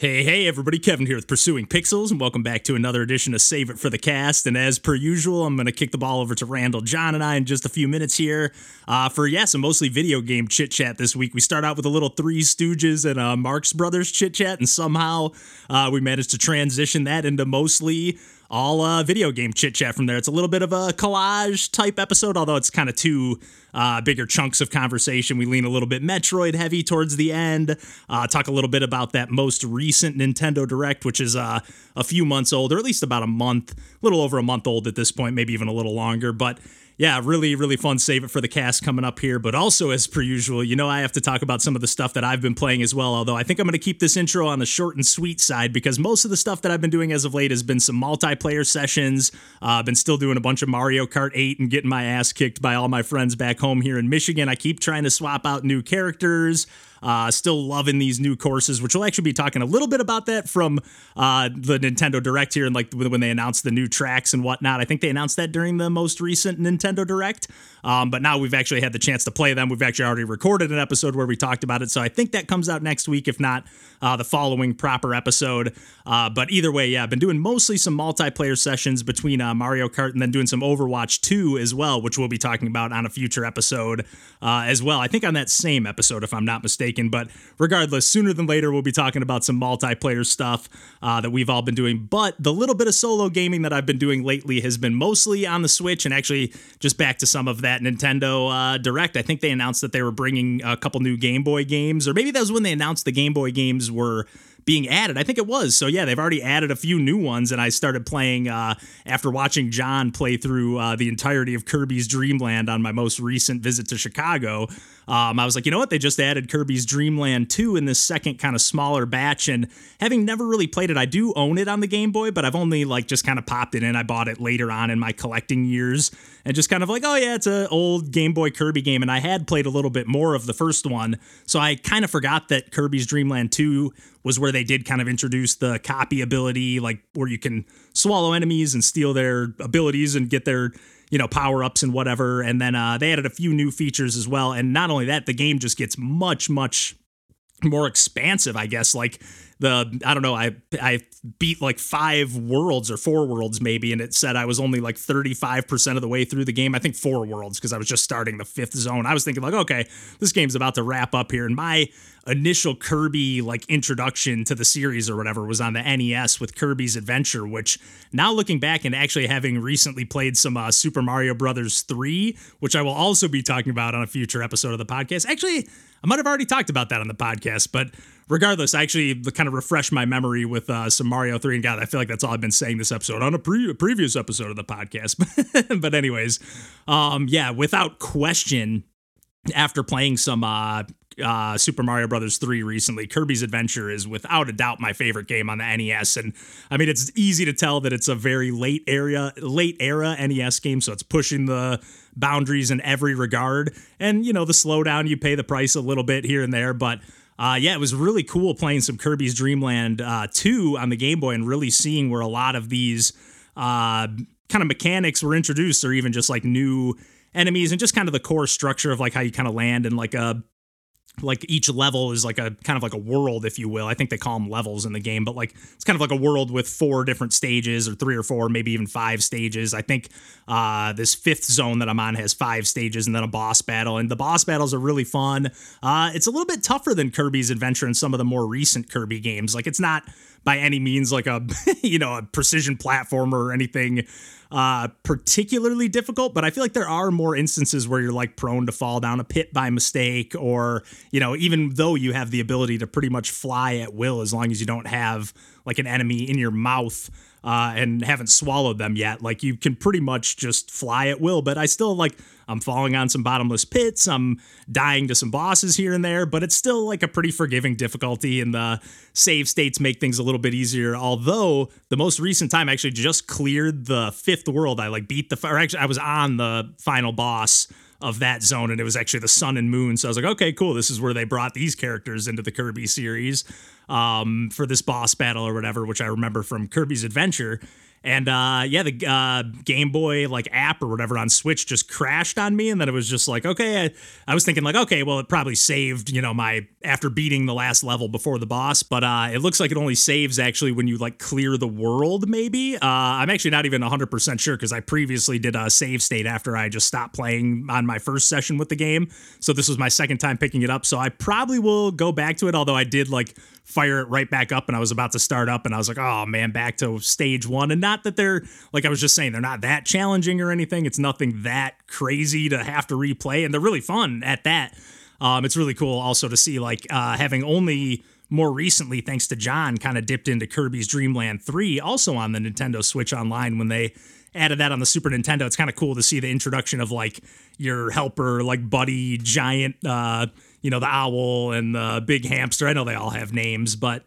Hey, everybody, Kevin here with Pursuing Pixels, and welcome back to another edition of Save It for the Cast. And as per usual, I'm going to kick the ball over to Randall, John, and I in just a few minutes here some mostly video game chit-chat this week. We start out with a little Three Stooges and Marx Brothers chit-chat, and somehow we managed to transition that into mostly all video game chit-chat from there. It's a little bit of a collage-type episode, although it's kind of two bigger chunks of conversation. We lean a little bit Metroid-heavy towards the end, talk a little bit about that most recent Nintendo Direct, which is a few months old, or at least about a month, a little over a month old at this point, maybe even a little longer, but yeah, really, really fun Save It for the Cast coming up here. But also, as per usual, you know I have to talk about some of the stuff that I've been playing as well, although I think I'm going to keep this intro on the short and sweet side because most of the stuff that I've been doing as of late has been some multiplayer sessions. I've been still doing a bunch of Mario Kart 8 and getting my ass kicked by all my friends back home here in Michigan. I keep trying to swap out new characters. Still loving these new courses, which we'll actually be talking a little bit about that from the Nintendo Direct here and like when they announced the new tracks and whatnot. I think they announced that during the most recent Nintendo Direct, but now we've actually had the chance to play them. We've actually already recorded an episode where we talked about it, so I think that comes out next week, if not the following proper episode. But either way, yeah, I've been doing mostly some multiplayer sessions between Mario Kart and then doing some Overwatch 2 as well, which we'll be talking about on a future episode as well. I think on that same episode, if I'm not mistaken. But regardless, sooner than later, we'll be talking about some multiplayer stuff that we've all been doing. But the little bit of solo gaming that I've been doing lately has been mostly on the Switch, and actually just back to some of that Nintendo Direct. I think they announced that they were bringing a couple new Game Boy games, or maybe that was when they announced the Game Boy games were being added. I think it was. So yeah, they've already added a few new ones, and I started playing after watching John play through the entirety of Kirby's Dream Land on my most recent visit to Chicago. I was like, you know what? They just added Kirby's Dream Land 2 in this second kind of smaller batch, and having never really played it, I do own it on the Game Boy, but I've only like just kind of popped it in. I bought it later on in my collecting years and just kind of like, oh yeah, it's an old Game Boy Kirby game, and I had played a little bit more of the first one, so I kind of forgot that Kirby's Dream Land 2 was where they did kind of introduce the copy ability, like where you can swallow enemies and steal their abilities and get their, you know, power-ups and whatever. And then they added a few new features as well. And not only that, the game just gets much, much more expansive, I guess. Like I beat like 5 worlds or 4 worlds maybe, and it said I was only like 35% of the way through the game. I think 4 worlds because I was just starting the 5th zone. I was thinking like, okay, this game's about to wrap up here. And my initial Kirby like introduction to the series or whatever was on the NES with Kirby's Adventure, which now looking back and actually having recently played some Super Mario Brothers 3, which I will also be talking about on a future episode of the podcast. Actually, I might have already talked about that on the podcast, but regardless, I actually kind of refreshed my memory with some Mario 3, and God, I feel like that's all I've been saying this episode on a previous episode of the podcast. But anyways, yeah, without question, after playing some Super Mario Brothers 3 recently, Kirby's Adventure is without a doubt my favorite game on the NES. And I mean, it's easy to tell that it's a very late era NES game, so it's pushing the boundaries in every regard. And, you know, the slowdown, you pay the price a little bit here and there, but yeah, it was really cool playing some Kirby's Dream Land 2 on the Game Boy and really seeing where a lot of these kind of mechanics were introduced, or even just like new enemies and just kind of the core structure of like how you kind of land and like a like each level is like a kind of like a world, if you will. I think they call them levels in the game, but like it's kind of like a world with 4 different stages or 3 or 4, maybe even 5 stages. I think this 5th zone that I'm on has 5 stages and then a boss battle. And the boss battles are really fun. It's a little bit tougher than Kirby's Adventure and some of the more recent Kirby games. Like it's not by any means like a, you know, a precision platformer or anything particularly difficult, but I feel like there are more instances where you're like prone to fall down a pit by mistake, or, you know, even though you have the ability to pretty much fly at will, as long as you don't have like an enemy in your mouth and haven't swallowed them yet, like you can pretty much just fly at will. But I still like, I'm falling on some bottomless pits, I'm dying to some bosses here and there, but it's still like a pretty forgiving difficulty, and the save states make things a little bit easier. Although the most recent time I actually just cleared the 5th world, I like beat the, or actually I was on the final boss of that zone, and it was actually the Sun and Moon. So I was like, okay, cool. This is where they brought these characters into the Kirby series for this boss battle or whatever, which I remember from Kirby's Adventure. And the Game Boy like app or whatever on Switch just crashed on me, and then it was just like, okay, I was thinking like, okay, well, it probably saved, you know, my after beating the last level before the boss, but it looks like it only saves actually when you like clear the world, maybe. I'm actually not even 100% sure because I previously did a save state after I just stopped playing on my first session with the game, so this was my second time picking it up, so I probably will go back to it, although I did like fire it right back up and I was about to start up and I was like, oh man, back to stage one. And not that they're like, I was just saying, they're not that challenging or anything. It's nothing that crazy to have to replay, and they're really fun at that. It's really cool also to see like having only more recently, thanks to John, kind of dipped into Kirby's Dream Land 3 also on the Nintendo Switch Online when they added that on the Super Nintendo. It's kind of cool to see the introduction of like your helper, like buddy, giant, you know, the owl and the big hamster. I know they all have names, but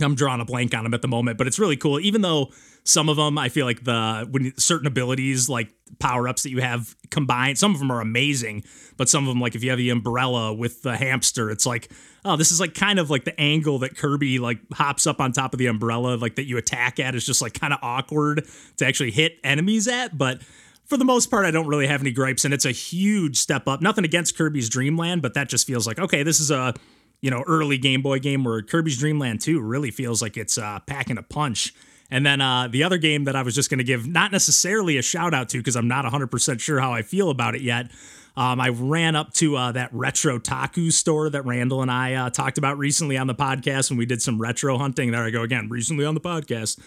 I'm drawing a blank on them at the moment. But it's really cool, even though some of them, I feel like when certain abilities, like power-ups that you have combined, some of them are amazing, but some of them, like if you have the umbrella with the hamster, it's like, oh, this is like kind of like the angle that Kirby like hops up on top of the umbrella, like that you attack at is just like kind of awkward to actually hit enemies at. But for the most part, I don't really have any gripes, and it's a huge step up. Nothing against Kirby's Dream Land, but that just feels like, okay, this is a, you know, early Game Boy game, where Kirby's Dream Land 2 really feels like it's packing a punch. And then the other game that I was just going to give, not necessarily a shout out to because I'm not 100% sure how I feel about it yet. I ran up to that Retro Taku store that Randall and I talked about recently on the podcast when we did some retro hunting. There I go again, recently on the podcast.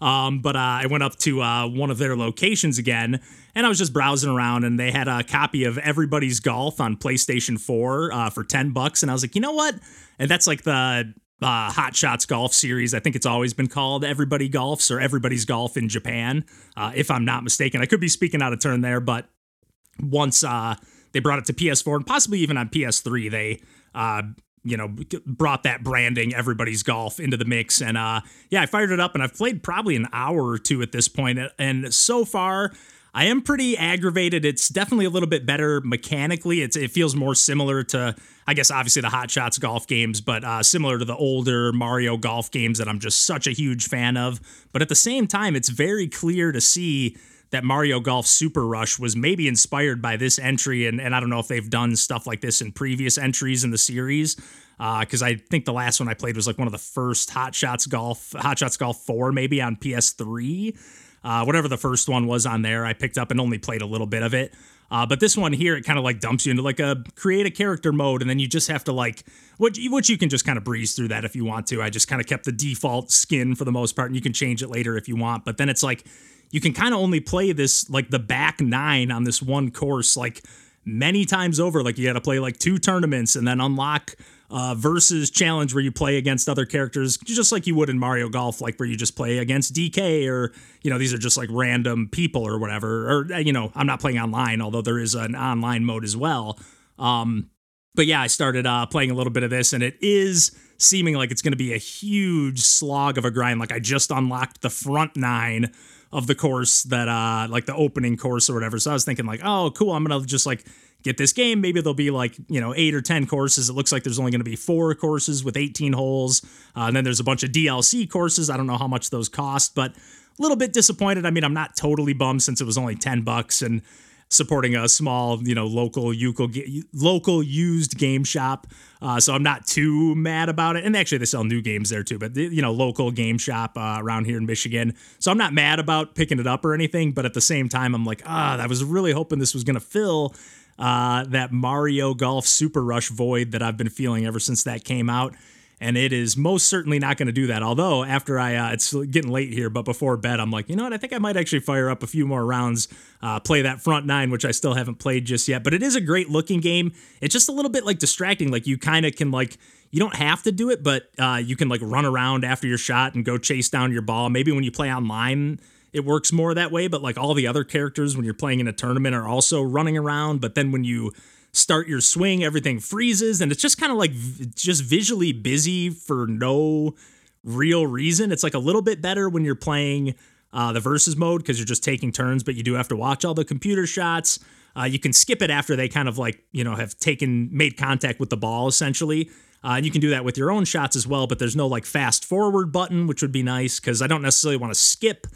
But I went up to one of their locations again, and I was just browsing around, and they had a copy of Everybody's Golf on PlayStation 4 for $10, and I was like, you know what? And that's like the Hot Shots Golf series. I think it's always been called Everybody Golfs or Everybody's Golf in Japan, if I'm not mistaken. I could be speaking out of turn there, but once they brought it to PS4 and possibly even on PS3, they you know, brought that branding, Everybody's Golf, into the mix. And yeah, I fired it up and I've played probably an hour or two at this point. And so far, I am pretty aggravated. It's definitely a little bit better mechanically. It feels more similar to, I guess, obviously the Hot Shots Golf games, but similar to the older Mario Golf games that I'm just such a huge fan of. But at the same time, it's very clear to see that Mario Golf Super Rush was maybe inspired by this entry, and I don't know if they've done stuff like this in previous entries in the series, because I think the last one I played was like one of the first Hot Shots Golf 4, maybe on PS3, whatever the first one was on there. I picked up and only played a little bit of it. But this one here, it kind of like dumps you into like a create a character mode, and then you just have to like, which you can just kind of breeze through that if you want to. I just kind of kept the default skin for the most part, and you can change it later if you want. But then it's like, you can kind of only play this, like the back nine on this one course, like many times over. Like you got to play like two tournaments and then unlock versus challenge where you play against other characters, just like you would in Mario Golf, like where you just play against DK or, you know, these are just like random people or whatever. Or, you know, I'm not playing online, although there is an online mode as well. But yeah, I started playing a little bit of this, and it is seeming like it's going to be a huge slog of a grind. Like I just unlocked the front nine of the course that like the opening course or whatever. So I was thinking like, oh, cool, I'm going to just like get this game. Maybe there'll be like, you know, 8 or 10 courses. It looks like there's only going to be 4 courses with 18 holes. And then there's a bunch of DLC courses. I don't know how much those cost, but a little bit disappointed. I mean, I'm not totally bummed since it was only $10 and supporting a small, you know, local used game shop. So I'm not too mad about it. And actually they sell new games there too, but you know, local game shop around here in Michigan. So I'm not mad about picking it up or anything, but at the same time, I'm like, I was really hoping this was going to fill that Mario Golf Super Rush void that I've been feeling ever since that came out. And it is most certainly not going to do that. Although after it's getting late here, but before bed, I'm like, you know what? I think I might actually fire up a few more rounds, play that front nine, which I still haven't played just yet. But it is a great looking game. It's just a little bit like distracting. Like you kind of can like, you don't have to do it, but you can like run around after your shot and go chase down your ball. Maybe when you play online, it works more that way. But like all the other characters when you're playing in a tournament are also running around. But then when you start your swing, everything freezes, and it's just kind of like just visually busy for no real reason. It's like a little bit better when you're playing the versus mode because you're just taking turns, but you do have to watch all the computer shots. You can skip it after they kind of like, you know, have made contact with the ball essentially. And you can do that with your own shots as well, but there's no like fast forward button, which would be nice because I don't necessarily want to skip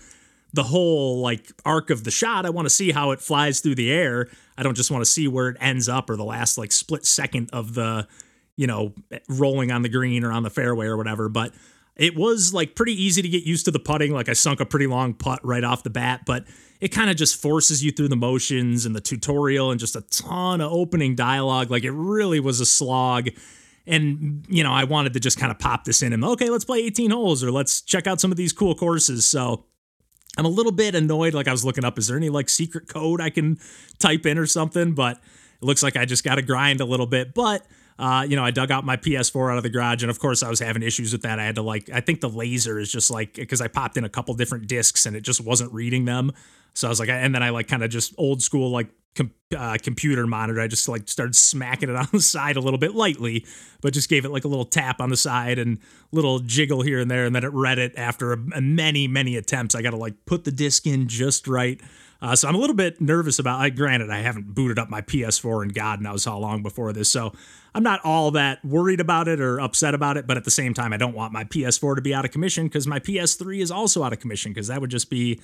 the whole like arc of the shot. I want to see how it flies through the air. I don't just want to see where it ends up or the last like split second of the, you know, rolling on the green or on the fairway or whatever. But it was like pretty easy to get used to the putting. Like I sunk a pretty long putt right off the bat, but it kind of just forces you through the motions and the tutorial and just a ton of opening dialogue. Like it really was a slog. And, you know, I wanted to just kind of pop this in and, okay, let's play 18 holes or let's check out some of these cool courses. So I'm a little bit annoyed. Like I was looking up, is there any like secret code I can type in or something? But it looks like I just got to grind a little bit. But you know, I dug out my PS4 out of the garage, and of course I was having issues with that. I had to like, I think the laser is just like, because I popped in a couple different discs and it just wasn't reading them. So I was like, and then I like kind of just old school, like computer monitor. I just like started smacking it on the side a little bit lightly, but just gave it like a little tap on the side and little jiggle here and there. And then it read it after many attempts. I got to like put the disc in just right. So I'm a little bit nervous about, like, granted, I haven't booted up my PS4 in God knows how long before this, so I'm not all that worried about it or upset about it, but at the same time, I don't want my PS4 to be out of commission because my PS3 is also out of commission, because that would just be,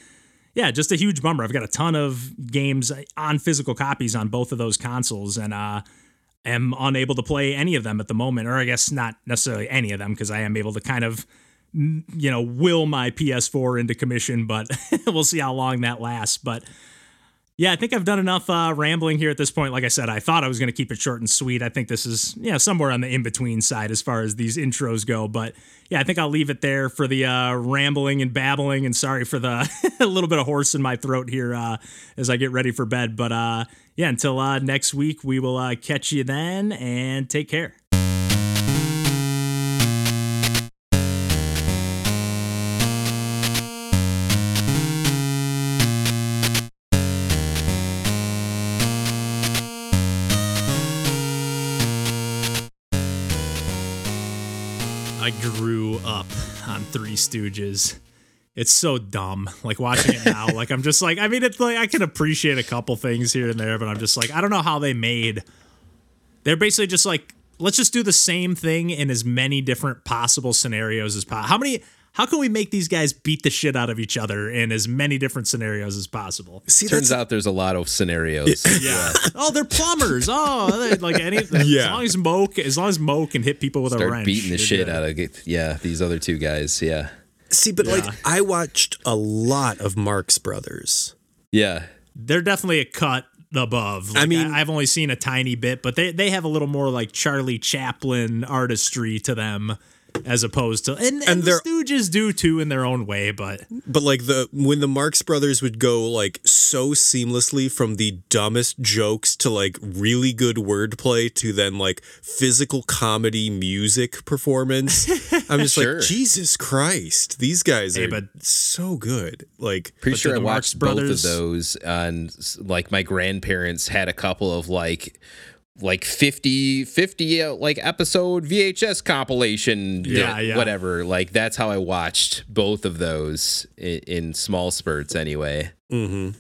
yeah, just a huge bummer. I've got a ton of games on physical copies on both of those consoles, and am unable to play any of them at the moment, or I guess not necessarily any of them, because I am able to kind of, you know, will my PS4 into commission, but we'll see how long that lasts. But yeah, I think I've done enough rambling here at this point. Like I said, I thought I was going to keep it short and sweet. I think this is, yeah, somewhere on the in-between side as far as these intros go. But yeah, I think I'll leave it there for the rambling and babbling, and sorry for the a little bit of horse in my throat here as I get ready for bed. But yeah, until next week, we will catch you then, and take care. I grew up on Three Stooges. It's so dumb. Like watching it now, like I'm just like, I mean, it's like I can appreciate a couple things here and there, but I'm just like, I don't know how they made. They're basically just like, let's just do the same thing in as many different possible scenarios as possible. How can we make these guys beat the shit out of each other in as many different scenarios as possible? See, turns out there's a lot of scenarios. Yeah. Oh, they're plumbers. Oh, they're like anything. Yeah. As long as Mo can hit people with a wrench. Start beating the shit out of these other two guys. Yeah. See, but like I watched a lot of Marx Brothers. Yeah. They're definitely a cut above. Like, I mean, I've only seen a tiny bit, but they have a little more like Charlie Chaplin artistry to them. As opposed to, and the Stooges do too in their own way, but like when the Marx Brothers would go like so seamlessly from the dumbest jokes to like really good wordplay to then like physical comedy music performance, I'm just sure. Like Jesus Christ, these guys are so good. Like pretty sure I watched both of those, and like my grandparents had a couple of like 50 like episode VHS compilation, whatever. Like that's how I watched both of those in small spurts anyway. Mm-hmm.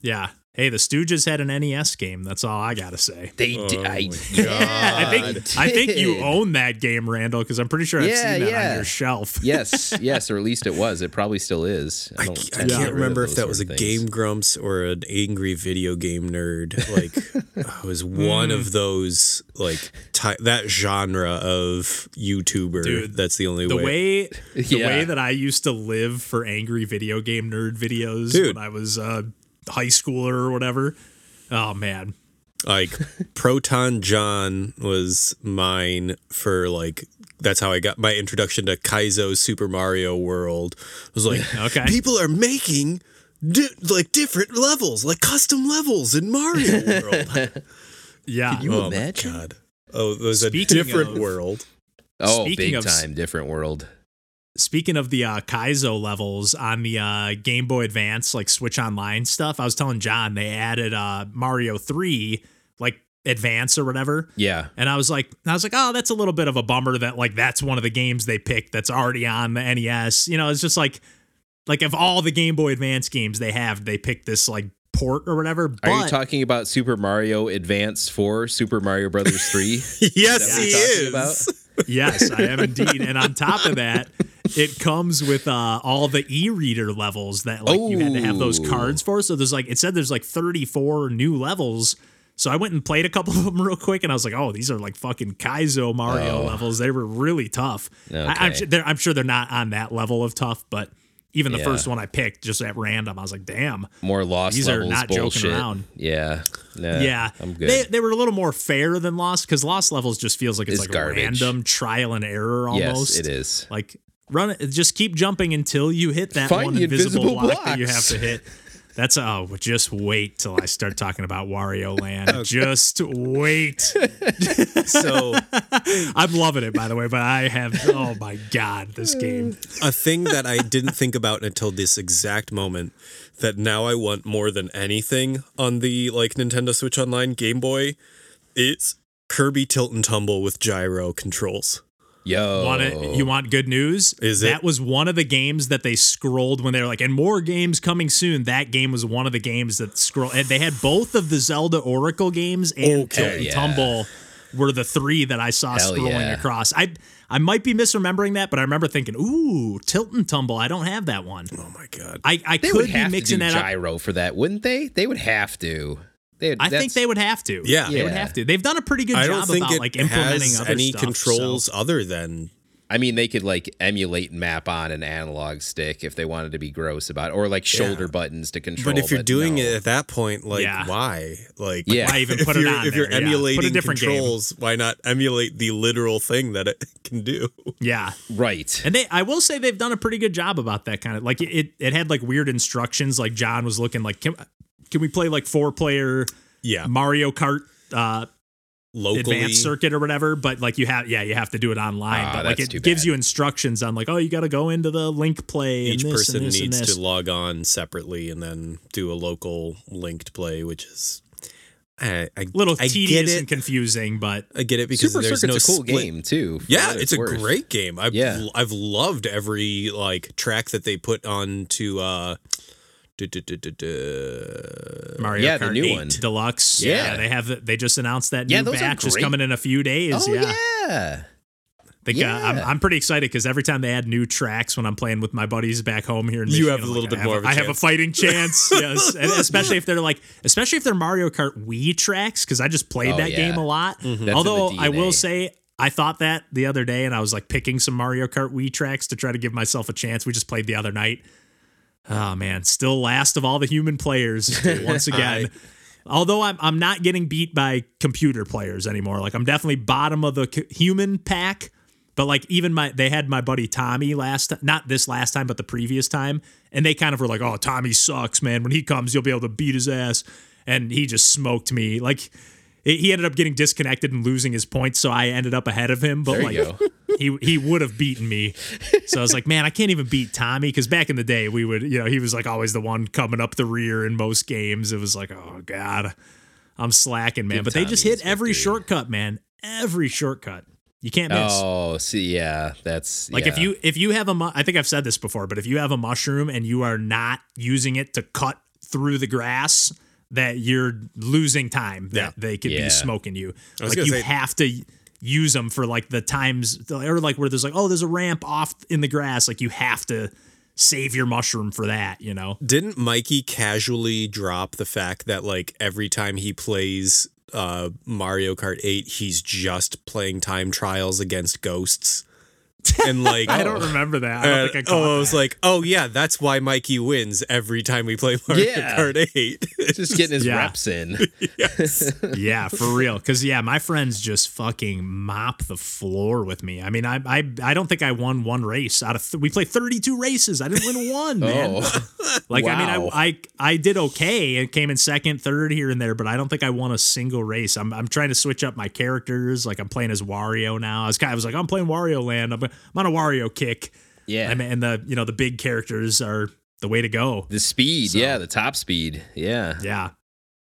Yeah. Hey, the Stooges had an NES game. That's all I gotta say. They did. I think you own that game, Randall, because I'm pretty sure I've seen that on your shelf. yes, or at least it was. It probably still is. I can't remember if that was a Game Grumps or an Angry Video Game Nerd. Like, I was one of those like that genre of YouTuber. Dude, that's the only way. The way that I used to live for Angry Video Game Nerd videos when I was high schooler or whatever. Oh man, like Proton John was mine for like, that's how I got my introduction to Kaizo's Super Mario World. I was like, okay, people are making different levels, like custom levels in Mario World. Yeah, can you imagine? My God. Oh, it was a different world. Oh, big time different world. Speaking of the Kaizo levels on the Game Boy Advance, like Switch Online stuff, I was telling John they added Mario 3, like Advance or whatever. Yeah. And I was like, oh, that's a little bit of a bummer that like that's one of the games they picked that's already on the NES. You know, it's just like of all the Game Boy Advance games they have, they picked this like port or whatever. But are you talking about Super Mario Advance 4, Super Mario Brothers 3? Yes, he is. Yes, I am indeed. And on top of that, It comes with all the e-reader levels that like you had to have those cards for. So there's like, it said there's like 34 new levels. So I went and played a couple of them real quick, and I was like, oh, these are like fucking Kaizo Mario levels. They were really tough. Okay. I'm sure they're not on that level of tough, but even the first one I picked just at random, I was like, damn. More Lost Levels bullshit. These are not joking around. Yeah. Nah, yeah. I'm good. They were a little more fair than Lost, because Lost Levels just feels like it's like garbage. A random trial and error almost. Yes, it is. Like, run it. Just keep jumping until you hit that one invisible block that you have to hit. That's just wait till I start talking about Wario Land. Okay. Just wait. So I'm loving it, by the way, but I have, oh my God, this game. A thing that I didn't think about until this exact moment that now I want more than anything on the like Nintendo Switch Online Game Boy is Kirby Tilt and Tumble with gyro controls. Yo, you want good news? Is that was one of the games that they scrolled when they were like, and more games coming soon. That game was one of the games that scrolled, and they had both of the Zelda Oracle games and Tilt and Tumble were the three that I saw scrolling across. I might be misremembering that, but I remember thinking, ooh, Tilt and Tumble. I don't have that one. Oh my God, I could be mixing that up. They would have to do gyro for that, wouldn't they? They would have to. I think they would have to. Yeah, they would have to. They've done a pretty good job about like implementing other any stuff, controls other than. I mean, they could like emulate map on an analog stick if they wanted to be gross about it, or like shoulder buttons to control. But if you're doing it at that point, like why? Like why even put it on? If you're emulating controls, why not emulate the literal thing that it can do? Yeah, right. And I will say they've done a pretty good job about that kind of like it. It had like weird instructions. Like John was looking like. Can we play like 4-player Mario Kart Advance circuit or whatever? But like you have to do it online. But like it gives you instructions on like, oh, you got to go into the link play. Each person needs to log on separately and then do a local linked play, which is a little tedious and confusing. But I get it because Super there's no a cool split. Game too. Yeah, it's a great game. I've loved every like track that they put onto. Mario Kart the new 8 one. Deluxe. Yeah, they have. They just announced that new batch is coming in a few days. Oh, yeah. I think, I'm pretty excited because every time they add new tracks when I'm playing with my buddies back home here in Michigan, you have a little bit more of a chance. I have a fighting chance, yes. And especially if they're Mario Kart Wii tracks, because I just played that game a lot. Mm-hmm. Although I will say. I thought that the other day, and I was like picking some Mario Kart Wii tracks to try to give myself a chance. We just played the other night. Oh man, still last of all the human players once again. Although I'm not getting beat by computer players anymore. Like I'm definitely bottom of the human pack, but like even they had my buddy Tommy not this last time, but the previous time. And they kind of were like, oh, Tommy sucks, man. When he comes, you'll be able to beat his ass. And he just smoked me. Like he ended up getting disconnected and losing his points. So I ended up ahead of him, but like he would have beaten me. So I was like, man, I can't even beat Tommy. Cause back in the day we would, he was like always the one coming up the rear in most games. It was like, oh God, I'm slacking, man. But they just hit every shortcut, man. Every shortcut. You can't miss. Oh, see, yeah, that's like if you have I think I've said this before, but if you have a mushroom and you are not using it to cut through the grass, that you're losing time that they could be smoking you. Like you have to use them for like the times or like where there's like, oh, there's a ramp off in the grass. Like you have to save your mushroom for that, you know? Didn't Mikey casually drop the fact that like every time he plays Mario Kart 8, he's just playing time trials against ghosts? And like I don't remember that. I don't think I caught I was that. Like, oh yeah, that's why Mikey wins every time we play Mario Kart 8. Just getting his reps in. Yes. Yeah, for real. Because my friends just fucking mop the floor with me. I mean, I don't think I won one race out of we played 32 races. I didn't win one, man. Like wow. I mean, I did okay and came in second, third here and there, but I don't think I won a single race. I'm trying to switch up my characters. Like I'm playing as Wario now. I was like, I'm playing Wario Land. I'm on a Wario kick. Yeah. And the big characters are the way to go. The speed. So. Yeah. The top speed. Yeah. Yeah.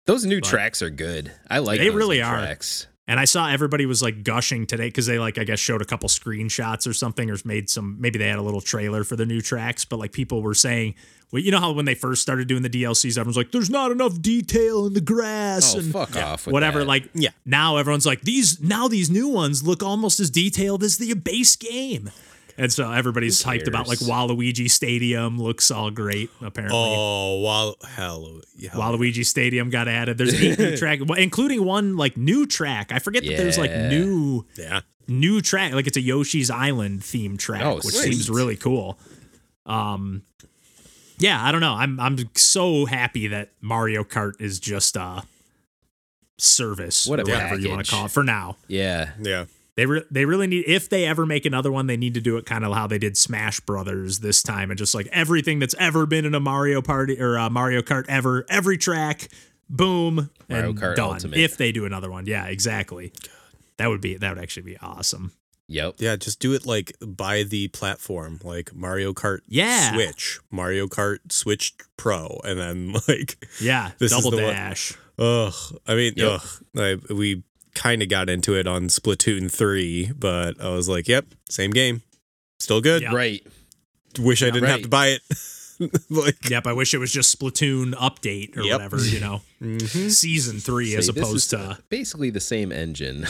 Those new tracks are good. I like those really new tracks. And I saw everybody was like gushing today because they like, I guess, showed a couple screenshots or something or made some, maybe they had a little trailer for the new tracks, but like people were saying, well, you know how when they first started doing the DLCs, everyone's like, there's not enough detail in the grass and fuck off with whatever. That. Like, now everyone's like, these new ones look almost as detailed as the base game. And so everybody's hyped about like Waluigi Stadium looks all great, apparently. Oh, Waluigi Stadium got added. There's 8 new tracks, including one like new track. I forget that there's like new track. Like it's a Yoshi's Island themed track, which seems really cool. Yeah, I don't know. I'm so happy that Mario Kart is just a service, whatever you want to call it, for now. Yeah. Yeah. They really need, if they ever make another one, they need to do it kind of how they did Smash Brothers this time, and just like everything that's ever been in a Mario Party or Mario Kart ever, every track, boom, Mario and Kart done. Ultimate. If they do another one, yeah, exactly. That would actually be awesome. Yep. Yeah, just do it like by the platform, like Mario Kart Switch, Mario Kart Switch Pro, and then like this Double is the Dash. One. Ugh, I mean, we kind of got into it on Splatoon 3, but I was like, yep, same game, still good. Yep. Right. Wish I didn't have to buy it. Like, yep, I wish it was just Splatoon update or whatever, you know, season 3 as opposed to basically the same engine.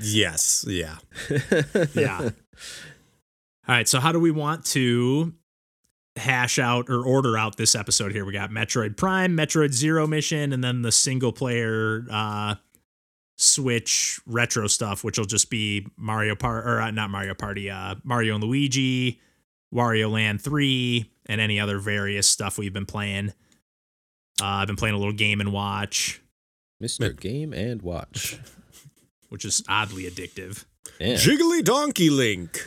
Yes, yeah, yeah. All right, so how do we want to hash out or order out this episode here? We got Metroid Prime, Metroid Zero Mission, and then the single player Switch retro stuff, which will just be Mario and Luigi, Wario Land 3, and any other various stuff we've been playing. I've been playing a little Game and Watch. Mr. Game and Watch. Which is oddly addictive. Yeah. Jiggly Donkey Link.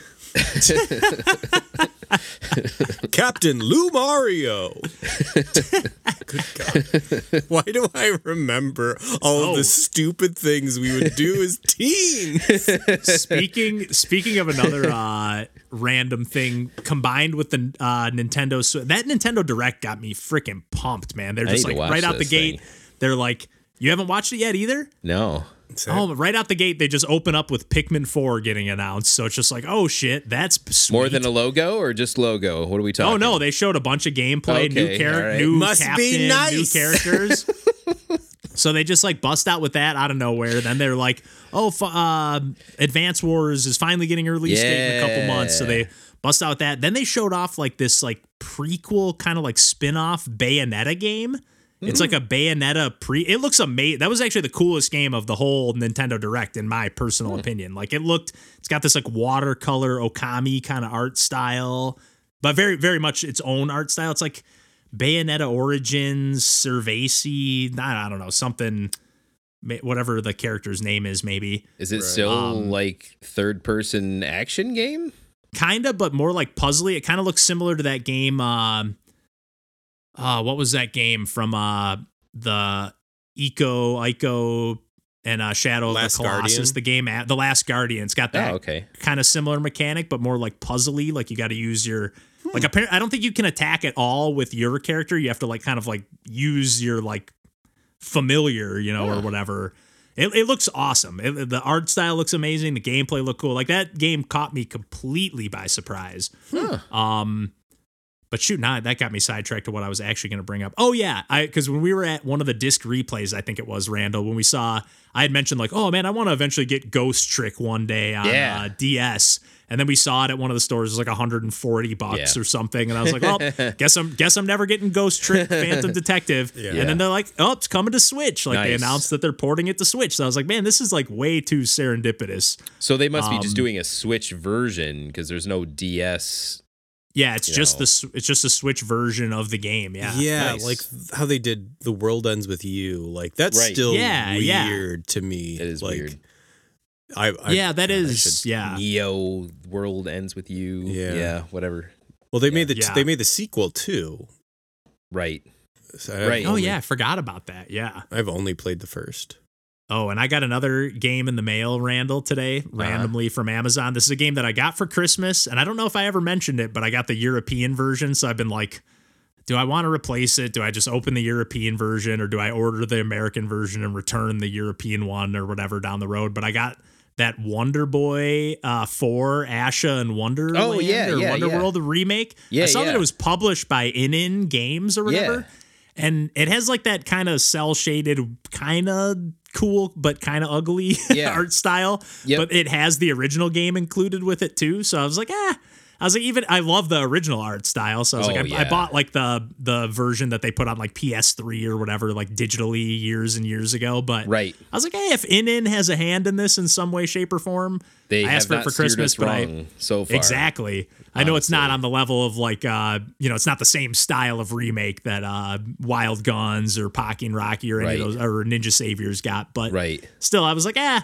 Captain Lou Mario. Good God. Why do I remember all of the stupid things we would do as teens? Speaking of another random thing combined with the Nintendo Switch, that Nintendo Direct got me freaking pumped, man. They're just like right out the gate. They're like, you haven't watched it yet either? No. Oh, right out the gate, they just open up with Pikmin 4 getting announced. So it's just like, oh, shit, that's sweet. More than a logo or just logo? What are we talking about? Oh, no, they showed a bunch of gameplay, new characters, new Must captain, be nice. New characters. So they just, like, bust out with that out of nowhere. Then they're like, oh, Advance Wars is finally getting a release date in a couple months. So they bust out with that. Then they showed off, like, this, like, prequel kind of, like, spin-off Bayonetta game. It's like a Bayonetta it looks amazing. That was actually the coolest game of the whole Nintendo Direct, in my personal opinion. Like it's got this like watercolor Okami kind of art style, but very, very much its own art style. It's like Bayonetta Origins, Cervasi, I don't know, something, whatever the character's name is, maybe. Is it still like third person action game? Kind of, but more like puzzly. It kind of looks similar to that game. What was that game from the Ico and Shadow of the Colossus? The game, The Last Guardian. It's got that kind of similar mechanic, but more like puzzly. Like you got to use your like. I don't think you can attack at all with your character. You have to like kind of like use your like familiar, you know, or whatever. It looks awesome. The art style looks amazing. The gameplay looked cool. Like that game caught me completely by surprise. Huh. But shoot, that got me sidetracked to what I was actually going to bring up. Oh, yeah, because when we were at one of the disc replays, I think it was, Randall, when we saw, I had mentioned like, oh, man, I want to eventually get Ghost Trick one day on DS. And then we saw it at one of the stores. It was like $140 or something. And I was like, well, guess I'm never getting Ghost Trick Phantom Detective. And then they're like, oh, it's coming to Switch. Like they announced that they're porting it to Switch. So I was like, man, this is like way too serendipitous. So they must be just doing a Switch version because there's no DS. Yeah, it's just a Switch version of the game. Yeah, like how they did The World Ends With You. Like that's still weird to me. It is like, weird. Neo World Ends With You. Yeah, whatever. Well, they made they made the sequel too. Right. So I forgot about that. Yeah, I've only played the first. Oh, and I got another game in the mail, Randall, today, randomly from Amazon. This is a game that I got for Christmas, and I don't know if I ever mentioned it, but I got the European version, so I've been like, do I want to replace it? Do I just open the European version, or do I order the American version and return the European one or whatever down the road? But I got that Wonder Boy 4, Asha and Wonderland, Wonderworld remake. Yeah, I saw that it was published by In Games or whatever, and it has like that kind of cel-shaded kind of cool but kind of ugly art style. Yep. But it has the original game included with it too. So I was like, eh. I was like, even I love the original art style, so I was I bought like the version that they put on like PS3 or whatever, like digitally years and years ago. But I was like, hey, if NN has a hand in this in some way, shape, or form, they I asked for it for Christmas, but I so far exactly. Honestly. I know it's not on the level of like you know, it's not the same style of remake that Wild Guns or Pocky and Rocky or any of those or Ninja Saviors got, but still, I was like, eh.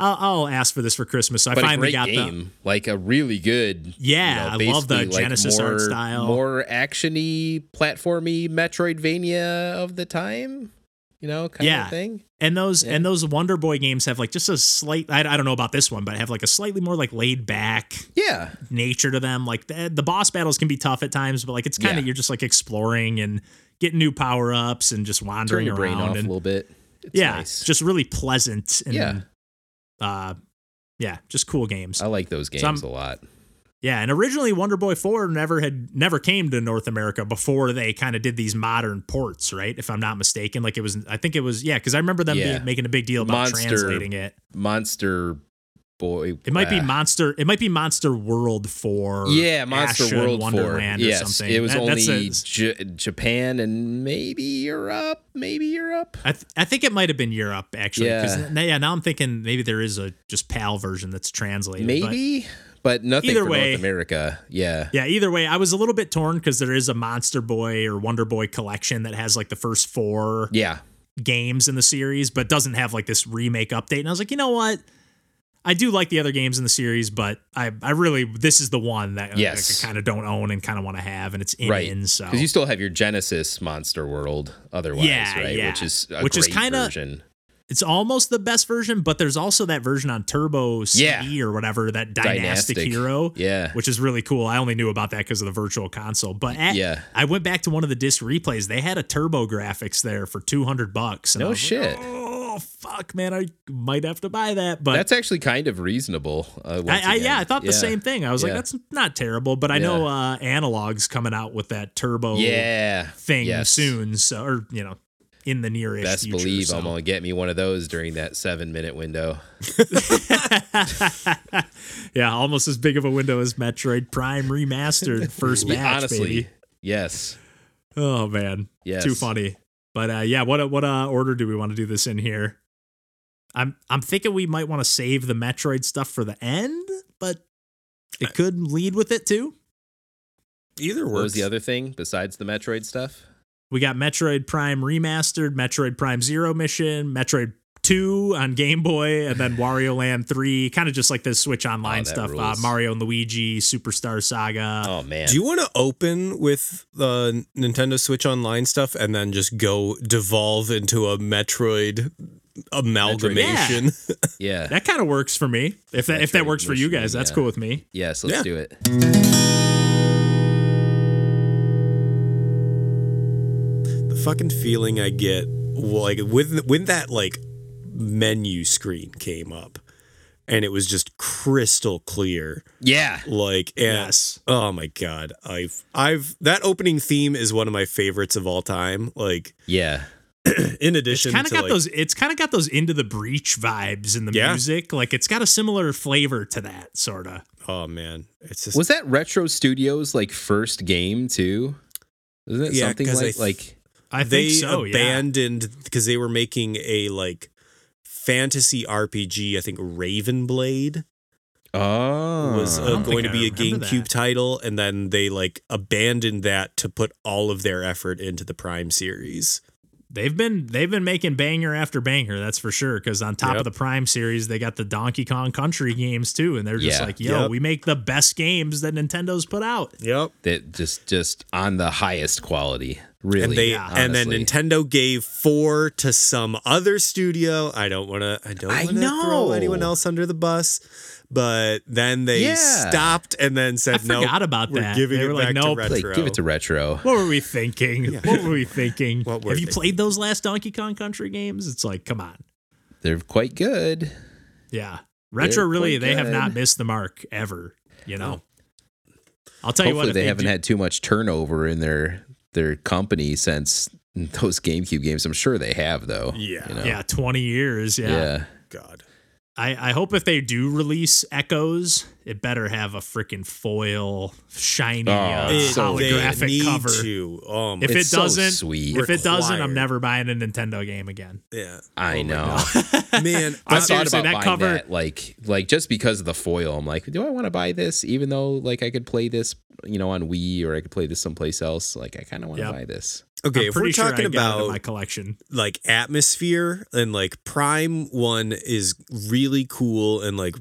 I'll ask for this for Christmas. So but I finally got them. Like a really good, I love the Genesis art style, more actiony, platformy, Metroidvania of the time, you know, kind of thing. And those and those Wonder Boy games have like just a slight, I don't know about this one, but have like a slightly more like laid back, nature to them. Like the boss battles can be tough at times, but like it's kind of you're just like exploring and getting new power ups and just wandering around brain off and, a little bit. It's nice. Just really pleasant and. Just cool games. I like those games a lot. Yeah, and originally Wonder Boy 4 never came to North America before they kind of did these modern ports, right? If I'm not mistaken, like I think it was because I remember them making a big deal about translating it. Monster Boy. It might be Monster. It might be Monster World 4. Yeah, Monster Ashen World Wonderland 4. Yes, or something. It was only Japan and maybe Europe. I think it might have been Europe actually. Yeah. Now I'm thinking maybe there is a just PAL version that's translated. Maybe, but nothing for North America. Yeah. Yeah. Either way, I was a little bit torn because there is a Monster Boy or Wonder Boy collection that has like the first four games in the series, but doesn't have like this remake update. And I was like, you know what? I do like the other games in the series, but I really, this is the one that I kind of don't own and kind of want to have, and it's so. Because you still have your Genesis Monster World otherwise, right? Yeah. Which is great version. It's almost the best version, but there's also that version on Turbo CD or whatever, that Dynastic Hero, which is really cool. I only knew about that because of the virtual console. But I went back to one of the disc replays. They had a Turbo Graphics there for $200. No shit. Like, oh, fuck, man, I might have to buy that. But that's actually kind of reasonable. I thought the same thing. I was like, that's not terrible. But I know Analog's coming out with that Turbo thing soon. So, or, you know. In the nearest future. Best believe I'm going to get me one of those during that 7-minute window. Yeah, almost as big of a window as Metroid Prime Remastered first batch, honestly, baby. Yes. Oh, man. Yes. Too funny. But what order do we want to do this in here? I'm thinking we might want to save the Metroid stuff for the end, but it could lead with it too. Either works. What was the other thing besides the Metroid stuff? We got Metroid Prime Remastered, Metroid Prime Zero Mission, Metroid 2 on Game Boy, and then Wario Land 3, kind of just like the Switch Online stuff, Mario and Luigi, Superstar Saga. Oh, man. Do you want to open with the Nintendo Switch Online stuff and then just go devolve into a Metroid amalgamation? That kind of works for me. If that works for you guys, that's cool with me. Yes, let's do it. Fucking feeling I get like when that like menu screen came up and it was just crystal clear. Yeah. Like yes. Oh my god. I've that opening theme is one of my favorites of all time. Like yeah. In addition, it's kind of got those Into the Breach vibes in the music. Like it's got a similar flavor to that sort of. Oh man. It's just, was that Retro Studios like first game too? Isn't it something like I think so, yeah. They abandoned because they were making a like fantasy RPG, I think Ravenblade was going to be a GameCube title, and then they like abandoned that to put all of their effort into the Prime series. They've been making banger after banger, that's for sure, because on top of the Prime series, they got the Donkey Kong Country games too, and they're just like, yo, we make the best games that Nintendo's put out. Yep. That just on the highest quality. Really, and then Nintendo gave 4 to some other studio. I don't want to throw anyone else under the bus, but then they stopped and then said, "No, forgot about that. They were like, no, give it to Retro." What were we thinking? Yeah. What were we thinking? Have you played those last Donkey Kong Country games? It's like, come on, they're quite good. Yeah, Retro they have not missed the mark ever. You know, I'll tell you what. Hopefully, they haven't had too much turnover in their company since those GameCube games. I'm sure they have, though. Yeah. You know? Yeah. 20 years. Yeah. Yeah. God. I hope if they do release Echoes, it better have a freaking foil, shiny, holographic cover. If it doesn't, so sweet. If it doesn't, I'm never buying a Nintendo game again. Yeah, I know, man. I thought about that buying cover, that, like just because of the foil. I'm like, do I want to buy this? Even though, like, I could play this, you know, on Wii, or I could play this someplace else. Like, I kind of want to buy this. Okay, if we're talking about my collection, like atmosphere, and like Prime 1 is really cool and like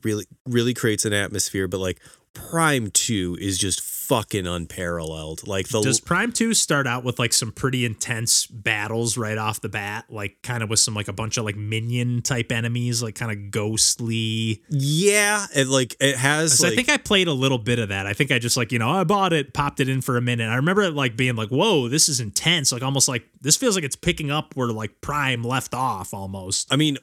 really creates an atmosphere, but like Prime 2 is just fucking unparalleled. Like, does Prime 2 start out with like some pretty intense battles right off the bat, like kind of with some like a bunch of like minion type enemies, like kind of ghostly? Yeah, and like it has. So like, I think I played a little bit of that. I think I just like, you know, I bought it, popped it in for a minute. I remember it like being like, whoa, this is intense. Like almost like this feels like it's picking up where like Prime left off almost. I mean,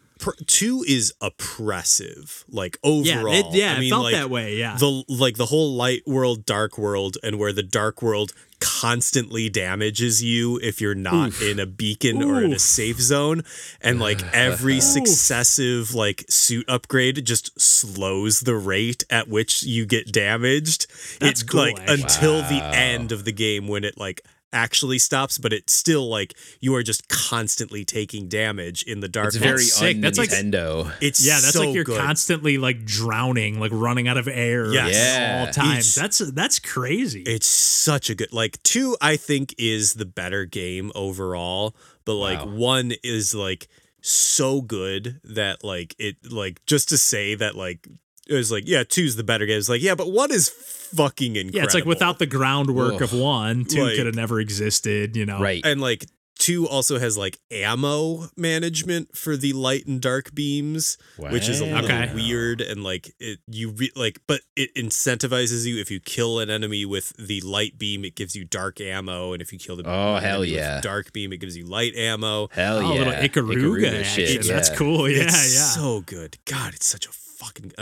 2 is oppressive, like overall. Yeah, I mean, it felt like that way. Yeah, the whole light world, dark world, and where the dark world constantly damages you if you're not in a beacon or in a safe zone, and like every successive like suit upgrade just slows the rate at which you get damaged. That's cool, like until the end of the game when it like actually stops, but it's still like you are just constantly taking damage in the dark. It's very sick. That's like Nintendo. It's yeah, that's so like you're good. Constantly like drowning, like running out of air all time. That's crazy. It's such a good, like 2 I think is the better game overall, but like 1 is like so good that like it, like just to say that like it was like, yeah, 2's the better game. It's like, yeah, but 1 is fucking incredible. Yeah, it's like without the groundwork of 1, 2 like, could have never existed, you know? Right. And like 2 also has like ammo management for the light and dark beams, which is a little weird. And like it, but it incentivizes you. If you kill an enemy with the light beam, it gives you dark ammo. And if you kill the with dark beam, it gives you light ammo. A little Ikaruga shit. Yeah. That's cool. Yeah, it's so good. God, it's such a fucking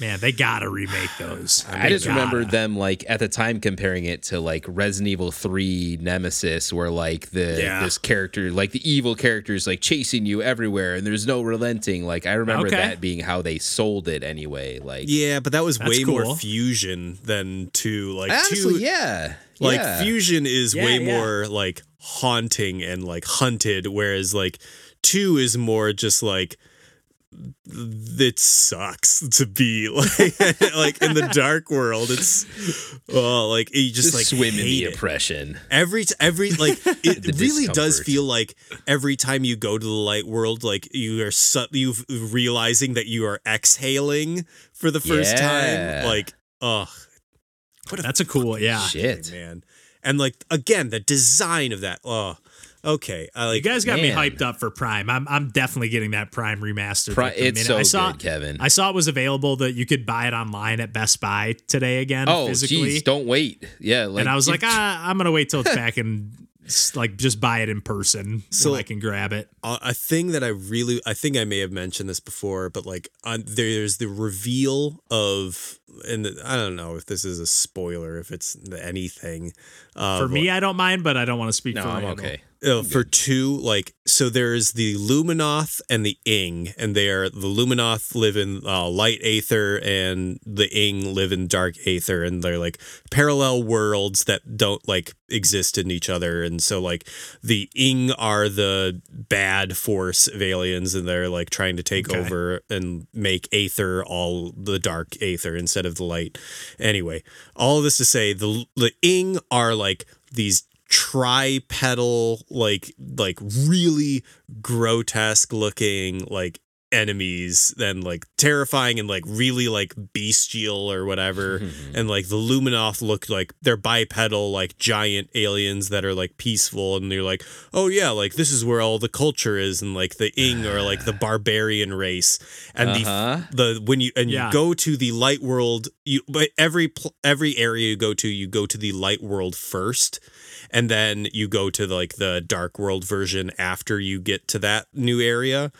man, they gotta remake those. I just remember them like at the time comparing it to like Resident Evil 3 Nemesis, where like this character, like the evil character, is like chasing you everywhere and there's no relenting. Like I remember that being how they sold it anyway. Like but that was way more Fusion than 2. Like honestly, 2, like Fusion is way more like haunting and like hunted, whereas like 2 is more just like it sucks to be like in the dark world. It's like you just like swim in the oppression. Every like it really does feel like every time you go to the light world, like you are you realizing that you are exhaling for the first time. Like that's a cool shit, man. And like again, the design of that. Okay, you guys got me hyped up for Prime. I'm definitely getting that Prime Remastered. It's so good, Kevin. I saw it was available that you could buy it online at Best Buy today again. Oh, jeez, don't wait. Yeah, like, and I was like, I'm gonna wait till it's back and like just buy it in person so I can grab it. A thing that I think I may have mentioned this before, but like there's the reveal of, and I don't know if this is a spoiler, if it's anything. For me, I don't mind, but I don't want to speak for him. Okay. For 2, like, so there's the Luminoth and the Ing, and the Luminoth live in light aether and the Ing live in dark aether, and they're like parallel worlds that don't like exist in each other. And so like the Ing are the bad force of aliens, and they're like trying to take over and make aether all the dark aether instead of the light. Anyway, all of this to say the Ing are like these tripedal, like really grotesque looking like enemies, and like terrifying and like really like bestial or whatever. And like the Luminoth look like they're bipedal, like giant aliens that are like peaceful, and they're like, oh yeah, like this is where all the culture is. And like the Ing are like the barbarian race, and you go to the light world, but every area you go to the light world first, and then you go to like the dark world version after you get to that new area.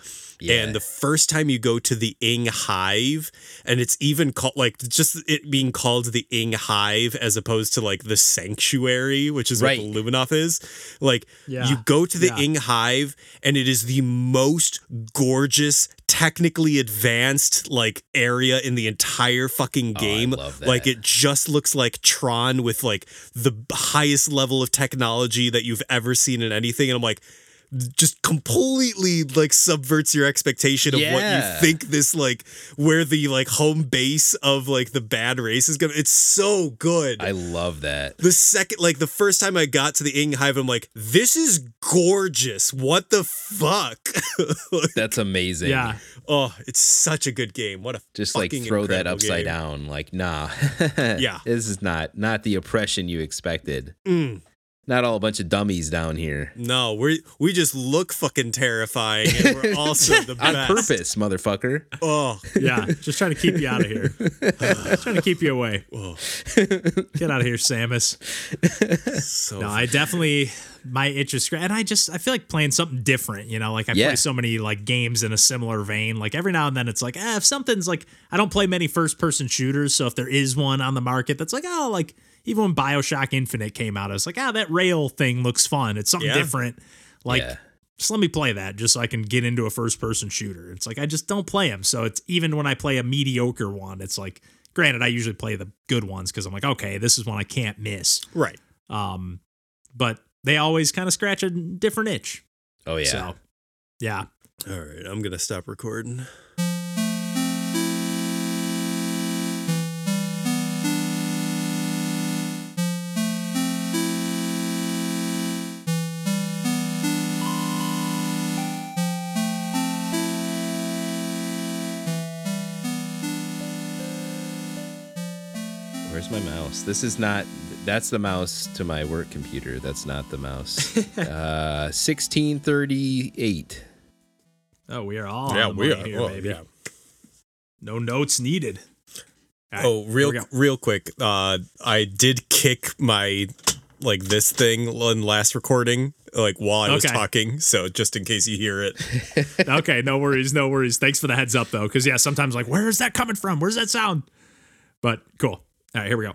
And the first time you go to the Ing Hive, and it's even called, like, just it being called the Ing Hive as opposed to, like, the Sanctuary, which is right. what the Luminoff is. Like, yeah. you go to the yeah. Ing Hive, and it is the most gorgeous, technically advanced, like, area in the entire fucking game. Oh, I love that. Like, it just looks like Tron with, like, the highest level of technology that you've ever seen in anything. And I'm like, just completely, like, subverts your expectation of yeah. what you think this, like, where the, like, home base of, like, the bad race is gonna. It's so good. I love that. The second, like, the first time I got to the Ing Hive, I'm like, this is gorgeous. What the fuck? Like, that's amazing. Yeah. Oh, it's such a good game. What a just fucking like throw that upside game. Down. Like, nah. yeah. This is not the oppression you expected. Mm. Not all a bunch of dummies down here. No, we just look fucking terrifying, and we're also the best. On purpose, motherfucker. Oh. Yeah, just trying to keep you out of here. Trying to keep you away. Oh. Get out of here, Samus. So no, I definitely, my interest, and I feel like playing something different, you know? Like, I yeah. play so many, like, games in a similar vein. Like, every now and then it's like, if something's, like, I don't play many first-person shooters, so if there is one on the market that's like, oh, like, even when BioShock Infinite came out, I was like, that rail thing looks fun. It's something yeah. different. Like, yeah. just let me play that just so I can get into a first-person shooter. It's like, I just don't play them. So it's even when I play a mediocre one, it's like, granted, I usually play the good ones because I'm like, okay, this is one I can't miss. Right. But they always kind of scratch a different itch. Oh, yeah. So, yeah. All right, I'm going to stop recording. My mouse. This is not, that's the mouse to my work computer. That's not the mouse. 1638. Oh, we are all yeah, we are. Here, oh, baby. Yeah. No notes needed. Right, oh, real quick. I did kick my, like, this thing on last recording, like, while I was talking. So just in case you hear it. Okay, no worries. Thanks for the heads up, though. Because, yeah, sometimes, like, where is that coming from? Where's that sound? But cool. All right, here we go.